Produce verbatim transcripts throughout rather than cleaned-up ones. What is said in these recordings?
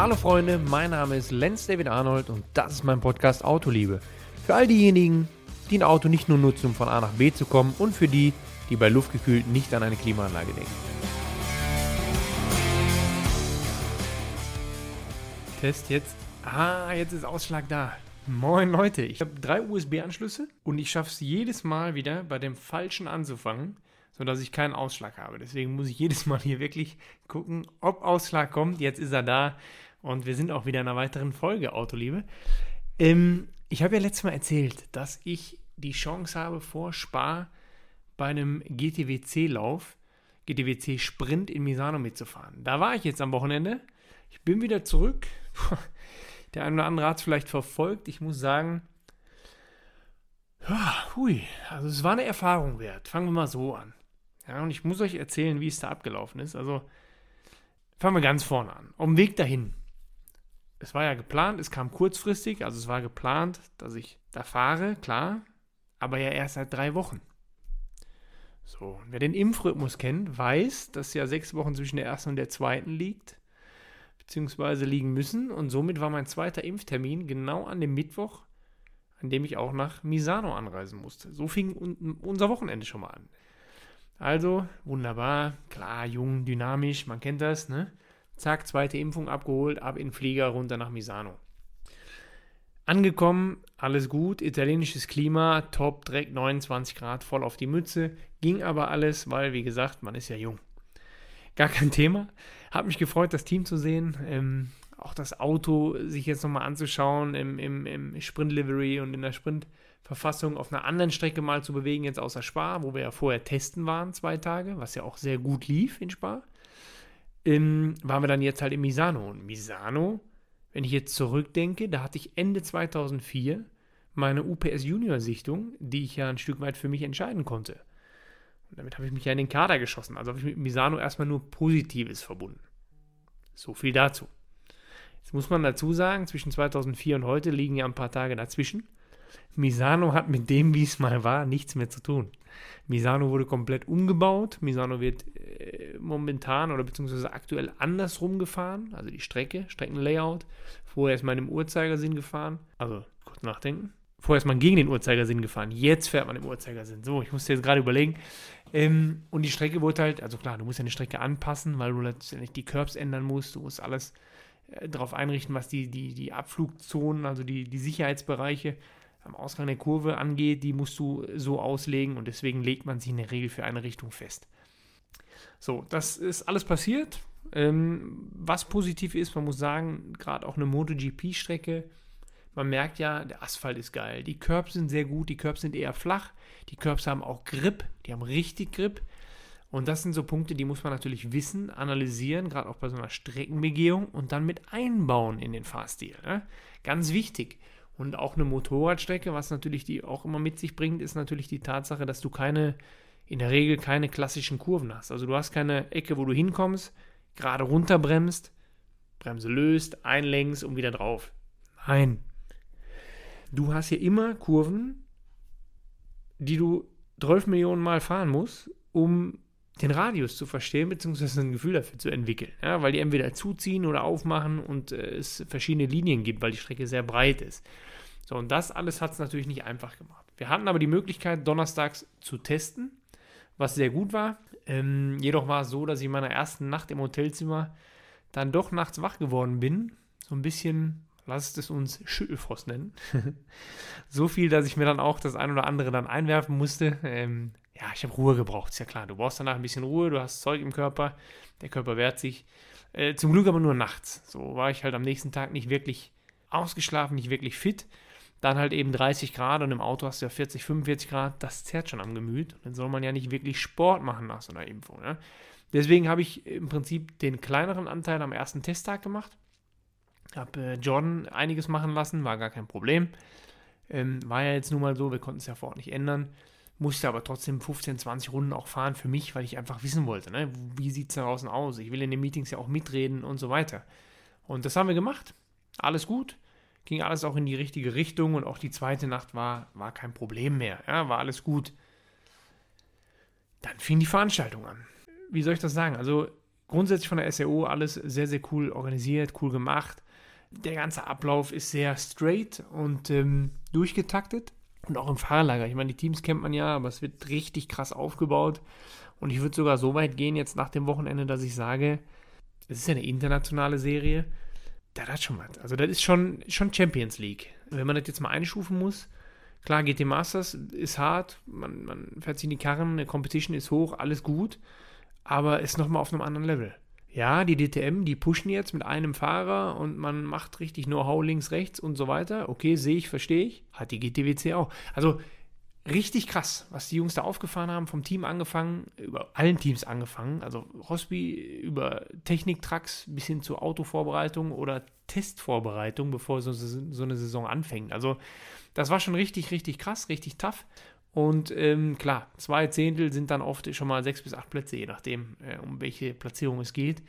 Hallo Freunde, mein Name ist Lenz David Arnold und das ist mein Podcast Autoliebe. Für all diejenigen, die ein Auto nicht nur nutzen, um von A nach B zu kommen und für die, die bei Luftgekühlt nicht an eine Klimaanlage denken. Test jetzt. Ah, jetzt ist Ausschlag da. Moin Leute, ich habe drei U S B-Anschlüsse und ich schaffe es jedes Mal wieder bei dem falschen anzufangen, sodass ich keinen Ausschlag habe. Deswegen muss ich jedes Mal hier wirklich gucken, ob Ausschlag kommt. Jetzt ist er da und wir sind auch wieder in einer weiteren Folge Autoliebe. Ähm, ich habe ja letztes Mal erzählt, dass ich die Chance habe, vor Spa bei einem G T W C-Lauf, G T W C-Sprint in Misano mitzufahren. Da war ich jetzt am Wochenende. Ich bin wieder zurück. Der eine oder andere hat es vielleicht verfolgt. Ich muss sagen, ja, hui, also es war eine Erfahrung wert. Fangen wir mal so an. Ja, und ich muss euch erzählen, wie es da abgelaufen ist. Also fangen wir ganz vorne an. Auf dem Weg dahin. Es war ja geplant, es kam kurzfristig. Also es war geplant, dass ich da fahre, klar. Aber ja erst seit drei Wochen. So, und wer den Impfrhythmus kennt, weiß, dass ja sechs Wochen zwischen der ersten und der zweiten liegt. Beziehungsweise liegen müssen, und somit war mein zweiter Impftermin genau an dem Mittwoch, an dem ich auch nach Misano anreisen musste. So fing un- unser Wochenende schon mal an. Also, wunderbar, klar, jung, dynamisch, man kennt das, ne? Zack, zweite Impfung abgeholt, ab in den Flieger, runter nach Misano. Angekommen, alles gut, italienisches Klima, top, direkt neunundzwanzig Grad, voll auf die Mütze, ging aber alles, weil, wie gesagt, man ist ja jung. Gar kein Thema. Habe mich gefreut, das Team zu sehen. Ähm, auch das Auto sich jetzt nochmal anzuschauen im, im, im Sprint-Livery und in der Sprint-Verfassung auf einer anderen Strecke mal zu bewegen, jetzt außer Spa, wo wir ja vorher testen waren, zwei Tage, was ja auch sehr gut lief in Spa. Ähm, waren wir dann jetzt halt in Misano. Und Misano, wenn ich jetzt zurückdenke, da hatte ich Ende zweitausendvier meine U P S-Junior-Sichtung, die ich ja ein Stück weit für mich entscheiden konnte. Damit habe ich mich ja in den Kader geschossen. Also habe ich mit Misano erstmal nur Positives verbunden. So viel dazu. Jetzt muss man dazu sagen, zwischen zweitausendvier und heute liegen ja ein paar Tage dazwischen. Misano hat mit dem, wie es mal war, nichts mehr zu tun. Misano wurde komplett umgebaut. Misano wird äh, momentan oder beziehungsweise aktuell andersrum gefahren. Also die Strecke, Streckenlayout. Vorher ist man im Uhrzeigersinn gefahren. Also kurz nachdenken. Vorher ist man gegen den Uhrzeigersinn gefahren, jetzt fährt man im Uhrzeigersinn. So, ich musste jetzt gerade überlegen. Ähm, und die Strecke wurde halt, also klar, du musst ja eine Strecke anpassen, weil du letztendlich die Curbs ändern musst. Du musst alles äh, darauf einrichten, was die, die, die Abflugzonen, also die, die Sicherheitsbereiche am Ausgang der Kurve angeht. Die musst du so auslegen und deswegen legt man sich eine Regel für eine Richtung fest. So, das ist alles passiert. Ähm, was positiv ist, man muss sagen, gerade auch eine MotoGP-Strecke, man merkt ja, der Asphalt ist geil, die Curbs sind sehr gut, die Curbs sind eher flach, die Curbs haben auch Grip, die haben richtig Grip und das sind so Punkte, die muss man natürlich wissen, analysieren, gerade auch bei so einer Streckenbegehung und dann mit einbauen in den Fahrstil, ne? Ganz wichtig. Und auch eine Motorradstrecke, was natürlich die auch immer mit sich bringt, ist natürlich die Tatsache, dass du keine, in der Regel keine klassischen Kurven hast, also du hast keine Ecke, wo du hinkommst, gerade runterbremst, Bremse löst, einlenkst und wieder drauf. Nein. Du hast hier immer Kurven, die du zwölf Millionen Mal fahren musst, um den Radius zu verstehen, beziehungsweise ein Gefühl dafür zu entwickeln. Ja, weil die entweder zuziehen oder aufmachen und äh, es verschiedene Linien gibt, weil die Strecke sehr breit ist. So, und das alles hat es natürlich nicht einfach gemacht. Wir hatten aber die Möglichkeit, donnerstags zu testen, was sehr gut war. Ähm, jedoch war es so, dass ich in meiner ersten Nacht im Hotelzimmer dann doch nachts wach geworden bin. So ein bisschen... Lasst es uns Schüttelfrost nennen. So viel, dass ich mir dann auch das ein oder andere dann einwerfen musste. Ähm, ja, ich habe Ruhe gebraucht, ist ja klar. Du brauchst danach ein bisschen Ruhe, du hast Zeug im Körper, der Körper wehrt sich. Äh, zum Glück aber nur nachts. So war ich halt am nächsten Tag nicht wirklich ausgeschlafen, nicht wirklich fit. Dann halt eben dreißig Grad und im Auto hast du ja vierzig, fünfundvierzig Grad. Das zerrt schon am Gemüt. Und dann soll man ja nicht wirklich Sport machen nach so einer Impfung. Ne? Deswegen habe ich im Prinzip den kleineren Anteil am ersten Testtag gemacht. Ich habe äh, Jordan einiges machen lassen, war gar kein Problem. Ähm, war ja jetzt nun mal so, wir konnten es ja vor Ort nicht ändern. Musste aber trotzdem fünfzehn, zwanzig Runden auch fahren für mich, weil ich einfach wissen wollte, ne? Wie sieht es da draußen aus? Ich will in den Meetings ja auch mitreden und so weiter. Und das haben wir gemacht. Alles gut. Ging alles auch in die richtige Richtung und auch die zweite Nacht war, war kein Problem mehr. Ja, war alles gut. Dann fing die Veranstaltung an. Wie soll ich das sagen? Also grundsätzlich von der S R O alles sehr, sehr cool organisiert, cool gemacht. Der ganze Ablauf ist sehr straight und ähm, durchgetaktet. Und auch im Fahrerlager. Ich meine, die Teams kennt man ja, aber es wird richtig krass aufgebaut. Und ich würde sogar so weit gehen jetzt nach dem Wochenende, dass ich sage, es ist ja eine internationale Serie. Da hat schon was. Also das ist schon, schon Champions League. Wenn man das jetzt mal einstufen muss, klar, G T Masters ist hart, man, man fährt sich in die Karren, die Competition ist hoch, alles gut, aber ist nochmal auf einem anderen Level. Ja, die D T M, die pushen jetzt mit einem Fahrer und man macht richtig Know-how links, rechts und so weiter. Okay, sehe ich, verstehe ich. Hat die G T W C auch. Also richtig krass, was die Jungs da aufgefahren haben, vom Team angefangen, über allen Teams angefangen. Also Hospi über Technik-Trucks bis hin zur Autovorbereitung oder Testvorbereitung, bevor so, so eine Saison anfängt. Also das war schon richtig, richtig krass, richtig tough. Und ähm, klar, zwei Zehntel sind dann oft schon mal sechs bis acht Plätze, je nachdem, äh, um welche Platzierung es geht.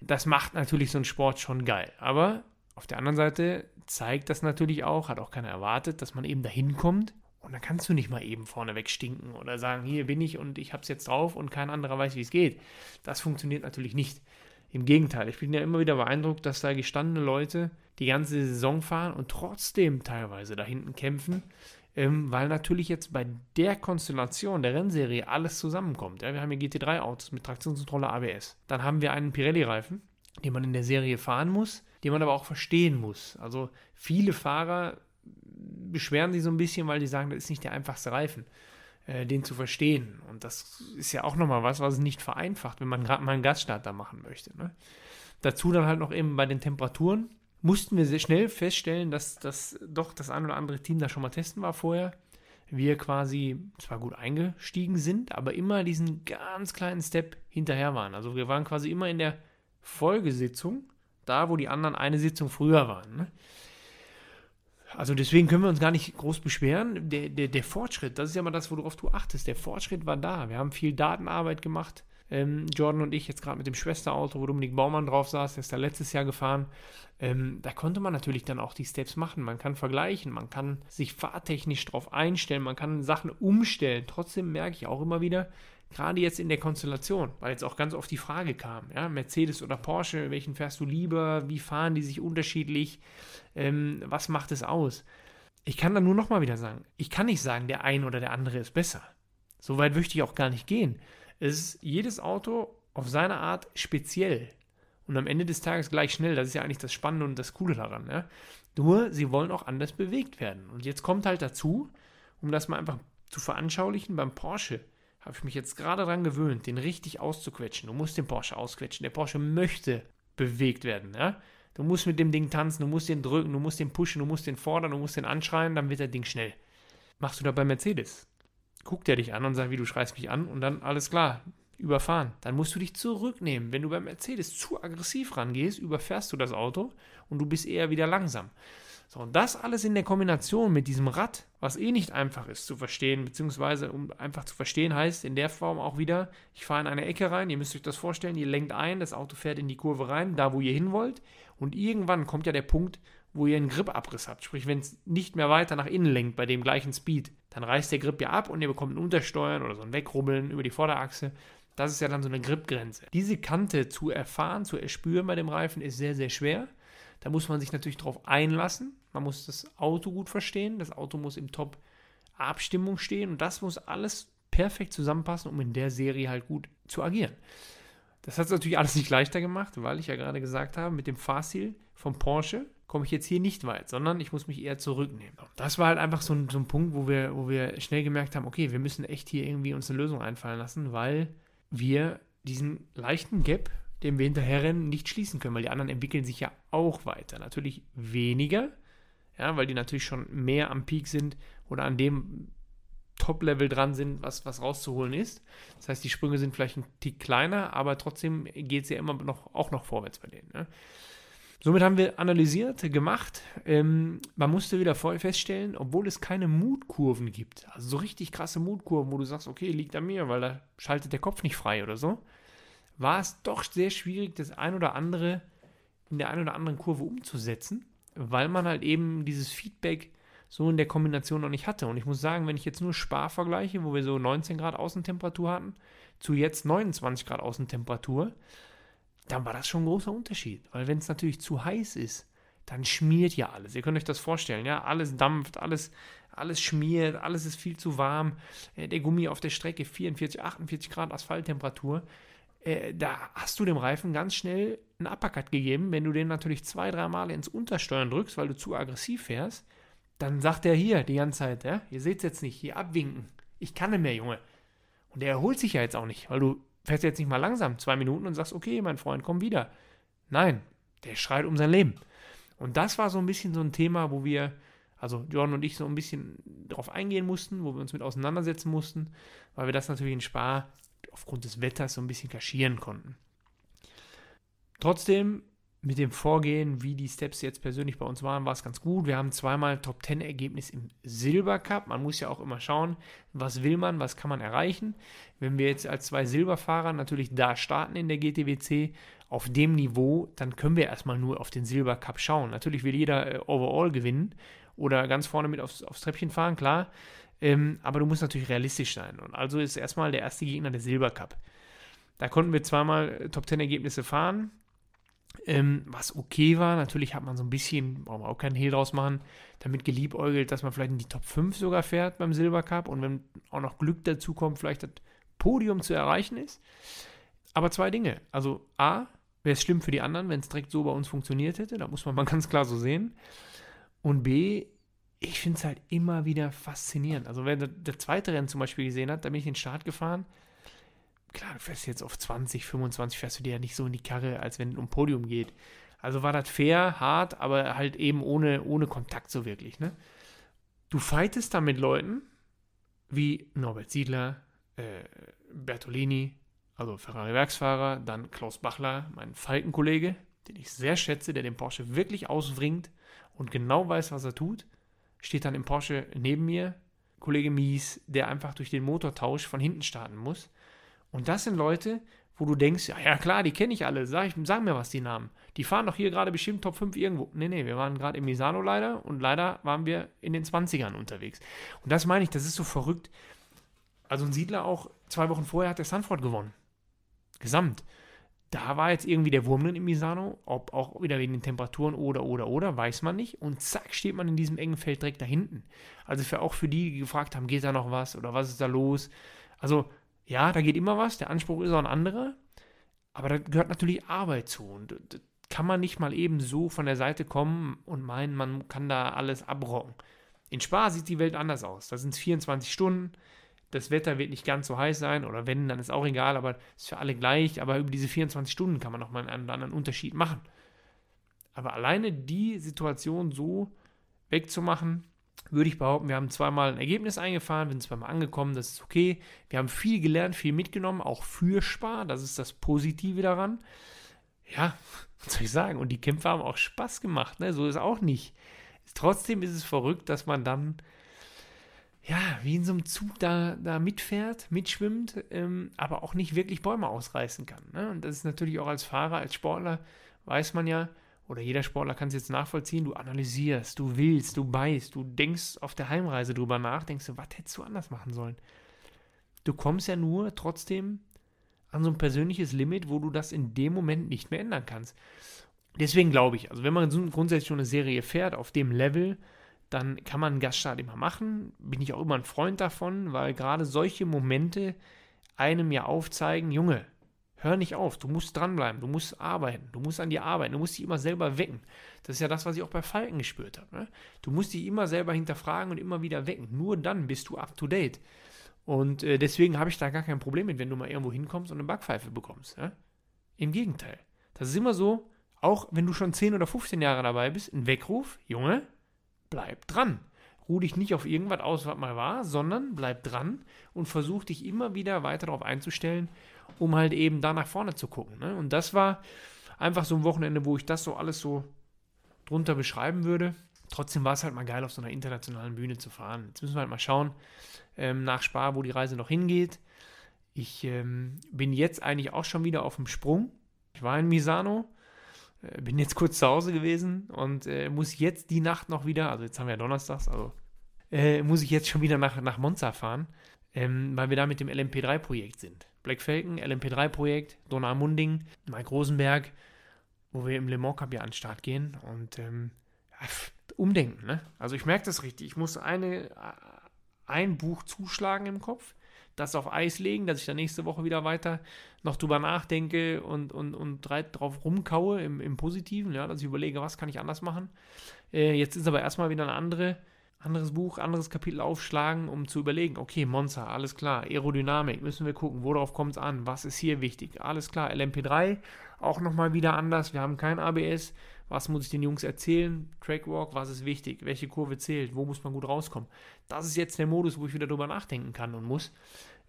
Das macht natürlich so einen Sport schon geil. Aber auf der anderen Seite zeigt das natürlich auch, hat auch keiner erwartet, dass man eben dahin kommt. Und dann kannst du nicht mal eben vorneweg stinken oder sagen, hier bin ich und ich hab's jetzt drauf und kein anderer weiß, wie es geht. Das funktioniert natürlich nicht. Im Gegenteil, ich bin ja immer wieder beeindruckt, dass da gestandene Leute die ganze Saison fahren und trotzdem teilweise da hinten kämpfen. Ähm, weil natürlich jetzt bei der Konstellation der Rennserie alles zusammenkommt. Ja, wir haben hier G T drei Autos mit Traktionskontrolle A B S. Dann haben wir einen Pirelli-Reifen, den man in der Serie fahren muss, den man aber auch verstehen muss. Also viele Fahrer beschweren sich so ein bisschen, weil die sagen, das ist nicht der einfachste Reifen, äh, den zu verstehen. Und das ist ja auch nochmal was, was es nicht vereinfacht, wenn man gerade mal einen Gasstarter machen möchte. Ne? Dazu dann halt noch eben bei den Temperaturen. Mussten wir sehr schnell feststellen, dass das doch das ein oder andere Team da schon mal testen war vorher. Wir quasi zwar gut eingestiegen sind, aber immer diesen ganz kleinen Step hinterher waren. Also wir waren quasi immer in der Folgesitzung, da wo die anderen eine Sitzung früher waren. Ne? Also deswegen können wir uns gar nicht groß beschweren. Der, der, der Fortschritt, das ist ja mal das, worauf du achtest. Der Fortschritt war da. Wir haben viel Datenarbeit gemacht. Jordan und ich jetzt gerade mit dem Schwesterauto, wo Dominik Baumann drauf saß, der ist da letztes Jahr gefahren, ähm, da konnte man natürlich dann auch die Steps machen, man kann vergleichen, man kann sich fahrtechnisch drauf einstellen, man kann Sachen umstellen, trotzdem merke ich auch immer wieder, gerade jetzt in der Konstellation, weil jetzt auch ganz oft die Frage kam, ja, Mercedes oder Porsche, welchen fährst du lieber, wie fahren die sich unterschiedlich, ähm, was macht es aus? Ich kann da nur nochmal wieder sagen, ich kann nicht sagen, der eine oder der andere ist besser, so weit möchte ich auch gar nicht gehen. Es ist jedes Auto auf seine Art speziell und am Ende des Tages gleich schnell. Das ist ja eigentlich das Spannende und das Coole daran. Ja? Nur, sie wollen auch anders bewegt werden. Und jetzt kommt halt dazu, um das mal einfach zu veranschaulichen, beim Porsche habe ich mich jetzt gerade daran gewöhnt, den richtig auszuquetschen. Du musst den Porsche ausquetschen. Der Porsche möchte bewegt werden. Ja? Du musst mit dem Ding tanzen, du musst den drücken, du musst den pushen, du musst den fordern, du musst den anschreien, dann wird das Ding schnell. Machst du da bei Mercedes? Guckt er dich an und sagt, wie, du schreist mich an und dann alles klar, überfahren. Dann musst du dich zurücknehmen. Wenn du beim Mercedes zu aggressiv rangehst, überfährst du das Auto und du bist eher wieder langsam. So, und das alles in der Kombination mit diesem Rad, was eh nicht einfach ist zu verstehen, beziehungsweise um einfach zu verstehen heißt in der Form auch wieder, ich fahre in eine Ecke rein, ihr müsst euch das vorstellen, ihr lenkt ein, das Auto fährt in die Kurve rein, da wo ihr hin wollt und irgendwann kommt ja der Punkt, wo ihr einen Gripabriss habt, sprich, wenn es nicht mehr weiter nach innen lenkt bei dem gleichen Speed, dann reißt der Grip ja ab und ihr bekommt ein Untersteuern oder so ein Wegrubbeln über die Vorderachse. Das ist ja dann so eine Gripgrenze. Diese Kante zu erfahren, zu erspüren bei dem Reifen ist sehr, sehr schwer. Da muss man sich natürlich drauf einlassen. Man muss das Auto gut verstehen. Das Auto muss im Top-Abstimmung stehen und das muss alles perfekt zusammenpassen, um in der Serie halt gut zu agieren. Das hat es natürlich alles nicht leichter gemacht, weil ich ja gerade gesagt habe, mit dem Fahrstil vom Porsche komme ich jetzt hier nicht weit, sondern ich muss mich eher zurücknehmen. Das war halt einfach so ein, so ein Punkt, wo wir, wo wir schnell gemerkt haben, okay, wir müssen echt hier irgendwie uns eine Lösung einfallen lassen, weil wir diesen leichten Gap, den wir hinterherrennen, nicht schließen können, weil die anderen entwickeln sich ja auch weiter. Natürlich weniger, ja, weil die natürlich schon mehr am Peak sind oder an dem Top-Level dran sind, was, was rauszuholen ist. Das heißt, die Sprünge sind vielleicht ein Tick kleiner, aber trotzdem geht es ja immer noch, auch noch vorwärts bei denen, ne? Somit haben wir analysiert, gemacht. Ähm, man musste wieder voll feststellen, obwohl es keine Mutkurven gibt, also so richtig krasse Mutkurven, wo du sagst, okay, liegt an mir, weil da schaltet der Kopf nicht frei oder so, war es doch sehr schwierig, das ein oder andere in der ein oder anderen Kurve umzusetzen, weil man halt eben dieses Feedback so in der Kombination noch nicht hatte. Und ich muss sagen, wenn ich jetzt nur Spa vergleiche, wo wir so neunzehn Grad Außentemperatur hatten, zu jetzt neunundzwanzig Grad Außentemperatur, dann war das schon ein großer Unterschied. Weil wenn es natürlich zu heiß ist, dann schmiert ja alles. Ihr könnt euch das vorstellen, ja, alles dampft, alles, alles schmiert, alles ist viel zu warm. Der Gummi auf der Strecke, vierundvierzig, achtundvierzig Grad Asphalttemperatur. Da hast du dem Reifen ganz schnell einen Uppercut gegeben. Wenn du den natürlich zwei, drei Male ins Untersteuern drückst, weil du zu aggressiv fährst, dann sagt er hier die ganze Zeit, ja, ihr seht es jetzt nicht, hier abwinken. Ich kann nicht mehr, Junge. Und der erholt sich ja jetzt auch nicht, weil du fährst jetzt nicht mal langsam, zwei Minuten und sagst, okay, mein Freund, komm wieder. Nein, der schreit um sein Leben. Und das war so ein bisschen so ein Thema, wo wir, also Jordan und ich, so ein bisschen drauf eingehen mussten, wo wir uns mit auseinandersetzen mussten, weil wir das natürlich in Spa aufgrund des Wetters so ein bisschen kaschieren konnten. Trotzdem, mit dem Vorgehen, wie die Steps jetzt persönlich bei uns waren, war es ganz gut. Wir haben zweimal Top zehn Ergebnis im Silbercup. Man muss ja auch immer schauen, was will man, was kann man erreichen. Wenn wir jetzt als zwei Silberfahrer natürlich da starten in der G T W C, auf dem Niveau, dann können wir erstmal nur auf den Silbercup schauen. Natürlich will jeder äh, overall gewinnen oder ganz vorne mit aufs, aufs Treppchen fahren, klar. Ähm, aber du musst natürlich realistisch sein. Und also ist erstmal der erste Gegner der Silbercup. Da konnten wir zweimal Top zehn Ergebnisse fahren. Ähm, was okay war, natürlich hat man so ein bisschen, brauchen wir auch keinen Hehl draus machen, damit geliebäugelt, dass man vielleicht in die Top fünf sogar fährt beim Silbercup und wenn auch noch Glück dazu kommt, vielleicht das Podium zu erreichen ist. Aber zwei Dinge, also A, wäre es schlimm für die anderen, wenn es direkt so bei uns funktioniert hätte, da muss man mal ganz klar so sehen. Und B, ich finde es halt immer wieder faszinierend. Also wer das, das zweite Rennen zum Beispiel gesehen hat, da bin ich in den Start gefahren. Klar, du fährst jetzt auf zwanzig, fünfundzwanzig, fährst du dir ja nicht so in die Karre, als wenn es um Podium geht. Also war das fair, hart, aber halt eben ohne, ohne Kontakt so wirklich. Ne? Du fightest da mit Leuten wie Norbert Siedler, äh, Bertolini, also Ferrari-Werksfahrer, dann Klaus Bachler, mein Falken-Kollege, den ich sehr schätze, der den Porsche wirklich auswringt und genau weiß, was er tut, steht dann im Porsche neben mir, Kollege Mies, der einfach durch den Motortausch von hinten starten muss. Und das sind Leute, wo du denkst, ja, ja klar, die kenne ich alle, sag, ich, sag mir was die Namen. Die fahren doch hier gerade bestimmt Top fünf irgendwo. Nee, nee, wir waren gerade im Misano leider und leider waren wir in den zwanzigern unterwegs. Und das meine ich, das ist so verrückt. Also ein Siedler auch, zwei Wochen vorher hat der Sanford gewonnen. Gesamt. Da war jetzt irgendwie der Wurm drin im Misano, ob auch wieder wegen den Temperaturen oder, oder, oder, weiß man nicht. Und zack, steht man in diesem engen Feld direkt da hinten. Also für auch für die, die gefragt haben, geht da noch was oder was ist da los? Also ja, da geht immer was, der Anspruch ist auch ein anderer, aber da gehört natürlich Arbeit zu und das kann man nicht mal eben so von der Seite kommen und meinen, man kann da alles abrocken. In Spa sieht die Welt anders aus, da sind es vierundzwanzig Stunden, das Wetter wird nicht ganz so heiß sein oder wenn, dann ist auch egal, aber ist für alle gleich, aber über diese vierundzwanzig Stunden kann man nochmal einen, einen anderen Unterschied machen. Aber alleine die Situation so wegzumachen, würde ich behaupten, wir haben zweimal ein Ergebnis eingefahren, wir sind zweimal angekommen, das ist okay. Wir haben viel gelernt, viel mitgenommen, auch für Spa, das ist das Positive daran. Ja, was soll ich sagen? Und die Kämpfe haben auch Spaß gemacht, ne? So ist auch nicht. Trotzdem ist es verrückt, dass man dann, ja, wie in so einem Zug da, da mitfährt, mitschwimmt, ähm, aber auch nicht wirklich Bäume ausreißen kann, ne? Und das ist natürlich auch als Fahrer, als Sportler, weiß man ja, oder jeder Sportler kann es jetzt nachvollziehen, du analysierst, du willst, du beißt, du denkst auf der Heimreise drüber nach, denkst du, was hättest du anders machen sollen? Du kommst ja nur trotzdem an so ein persönliches Limit, wo du das in dem Moment nicht mehr ändern kannst. Deswegen glaube ich, also wenn man so grundsätzlich schon eine Serie fährt, auf dem Level, dann kann man einen Gaststart immer machen, bin ich auch immer ein Freund davon, weil gerade solche Momente einem ja aufzeigen, Junge, hör nicht auf, du musst dranbleiben, du musst arbeiten, du musst an dir arbeiten, du musst dich immer selber wecken. Das ist ja das, was ich auch bei Falken gespürt habe. Ne? Du musst dich immer selber hinterfragen und immer wieder wecken. Nur dann bist du up to date. Und äh, deswegen habe ich da gar kein Problem mit, wenn du mal irgendwo hinkommst und eine Backpfeife bekommst. Ne? Im Gegenteil. Das ist immer so, auch wenn du schon zehn oder fünfzehn Jahre dabei bist, ein Weckruf, Junge, bleib dran. Ruh dich nicht auf irgendwas aus, was mal war, sondern bleib dran und versuch dich immer wieder weiter darauf einzustellen, um halt eben da nach vorne zu gucken. Ne? Und das war einfach so ein Wochenende, wo ich das so alles so drunter beschreiben würde. Trotzdem war es halt mal geil, auf so einer internationalen Bühne zu fahren. Jetzt müssen wir halt mal schauen, ähm, nach Spa, wo die Reise noch hingeht. Ich ähm, bin jetzt eigentlich auch schon wieder auf dem Sprung. Ich war in Misano, äh, bin jetzt kurz zu Hause gewesen und äh, muss jetzt die Nacht noch wieder, also jetzt haben wir ja Donnerstags, also äh, muss ich jetzt schon wieder nach, nach Monza fahren. ähm, weil wir da mit dem L M P drei Projekt sind. Black Falcon, L M P drei Projekt, Dona Munding, Maik Rosenberg, wo wir im Le Mans Cup ja an den Start gehen und ähm, ja, umdenken. Ne? Also ich merke das richtig. Ich muss eine, ein Buch zuschlagen im Kopf, das auf Eis legen, dass ich dann nächste Woche wieder weiter noch drüber nachdenke und, und, und drauf rumkaue im, im Positiven, ja, dass ich überlege, was kann ich anders machen. Äh, jetzt ist aber erstmal wieder ein andere, anderes Buch, anderes Kapitel aufschlagen, um zu überlegen, okay, Monza, alles klar, Aerodynamik, müssen wir gucken, worauf kommt es an, was ist hier wichtig, alles klar, L M P drei, auch nochmal wieder anders, wir haben kein A B S, was muss ich den Jungs erzählen, Trackwalk, was ist wichtig, welche Kurve zählt, wo muss man gut rauskommen. Das ist jetzt der Modus, wo ich wieder drüber nachdenken kann und muss.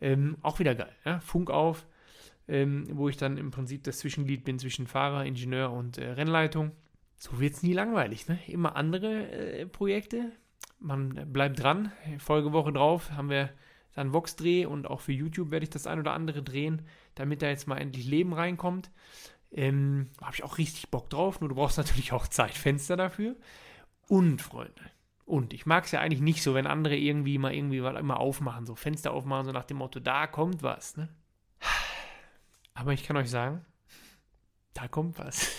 Ähm, auch wieder geil, ja? Funk auf, ähm, wo ich dann im Prinzip das Zwischenglied bin zwischen Fahrer, Ingenieur und äh, Rennleitung. So wird es nie langweilig, ne? Immer andere äh, Projekte, man bleibt dran. Folgewoche drauf haben wir dann Vox-Dreh und auch für YouTube werde ich das ein oder andere drehen, damit da jetzt mal endlich Leben reinkommt. Ähm, habe ich auch richtig Bock drauf, nur du brauchst natürlich auch Zeitfenster dafür. Und, Freunde, und ich mag es ja eigentlich nicht so, wenn andere irgendwie mal irgendwie was immer aufmachen, so Fenster aufmachen, so nach dem Motto, da kommt was, ne? Aber ich kann euch sagen, da kommt was.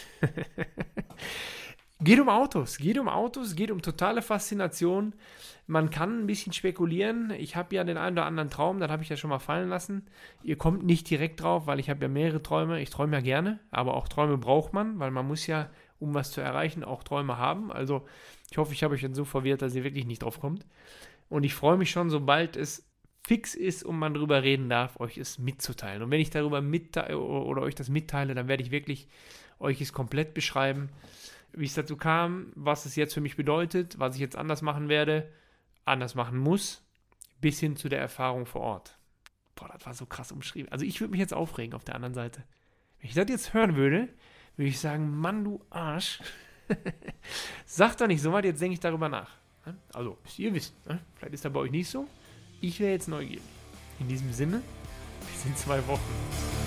Geht um Autos, geht um Autos, geht um totale Faszination. Man kann ein bisschen spekulieren. Ich habe ja den einen oder anderen Traum, das habe ich ja schon mal fallen lassen. Ihr kommt nicht direkt drauf, weil ich habe ja mehrere Träume. Ich träume ja gerne, aber auch Träume braucht man, weil man muss ja, um was zu erreichen, auch Träume haben. Also ich hoffe, ich habe euch dann so verwirrt, dass ihr wirklich nicht drauf kommt. Und ich freue mich schon, sobald es fix ist und man darüber reden darf, euch es mitzuteilen. Und wenn ich darüber mitteile oder euch das mitteile, dann werde ich wirklich euch es komplett beschreiben, wie es dazu kam, was es jetzt für mich bedeutet, was ich jetzt anders machen werde, anders machen muss, bis hin zu der Erfahrung vor Ort. Boah, das war so krass umschrieben. Also ich würde mich jetzt aufregen auf der anderen Seite. Wenn ich das jetzt hören würde, würde ich sagen, Mann, du Arsch. Sag doch nicht so weit, jetzt denke ich darüber nach. Also, müsst ihr wissen. Vielleicht ist das bei euch nicht so. Ich wäre jetzt neugierig. In diesem Sinne, bis in zwei Wochen.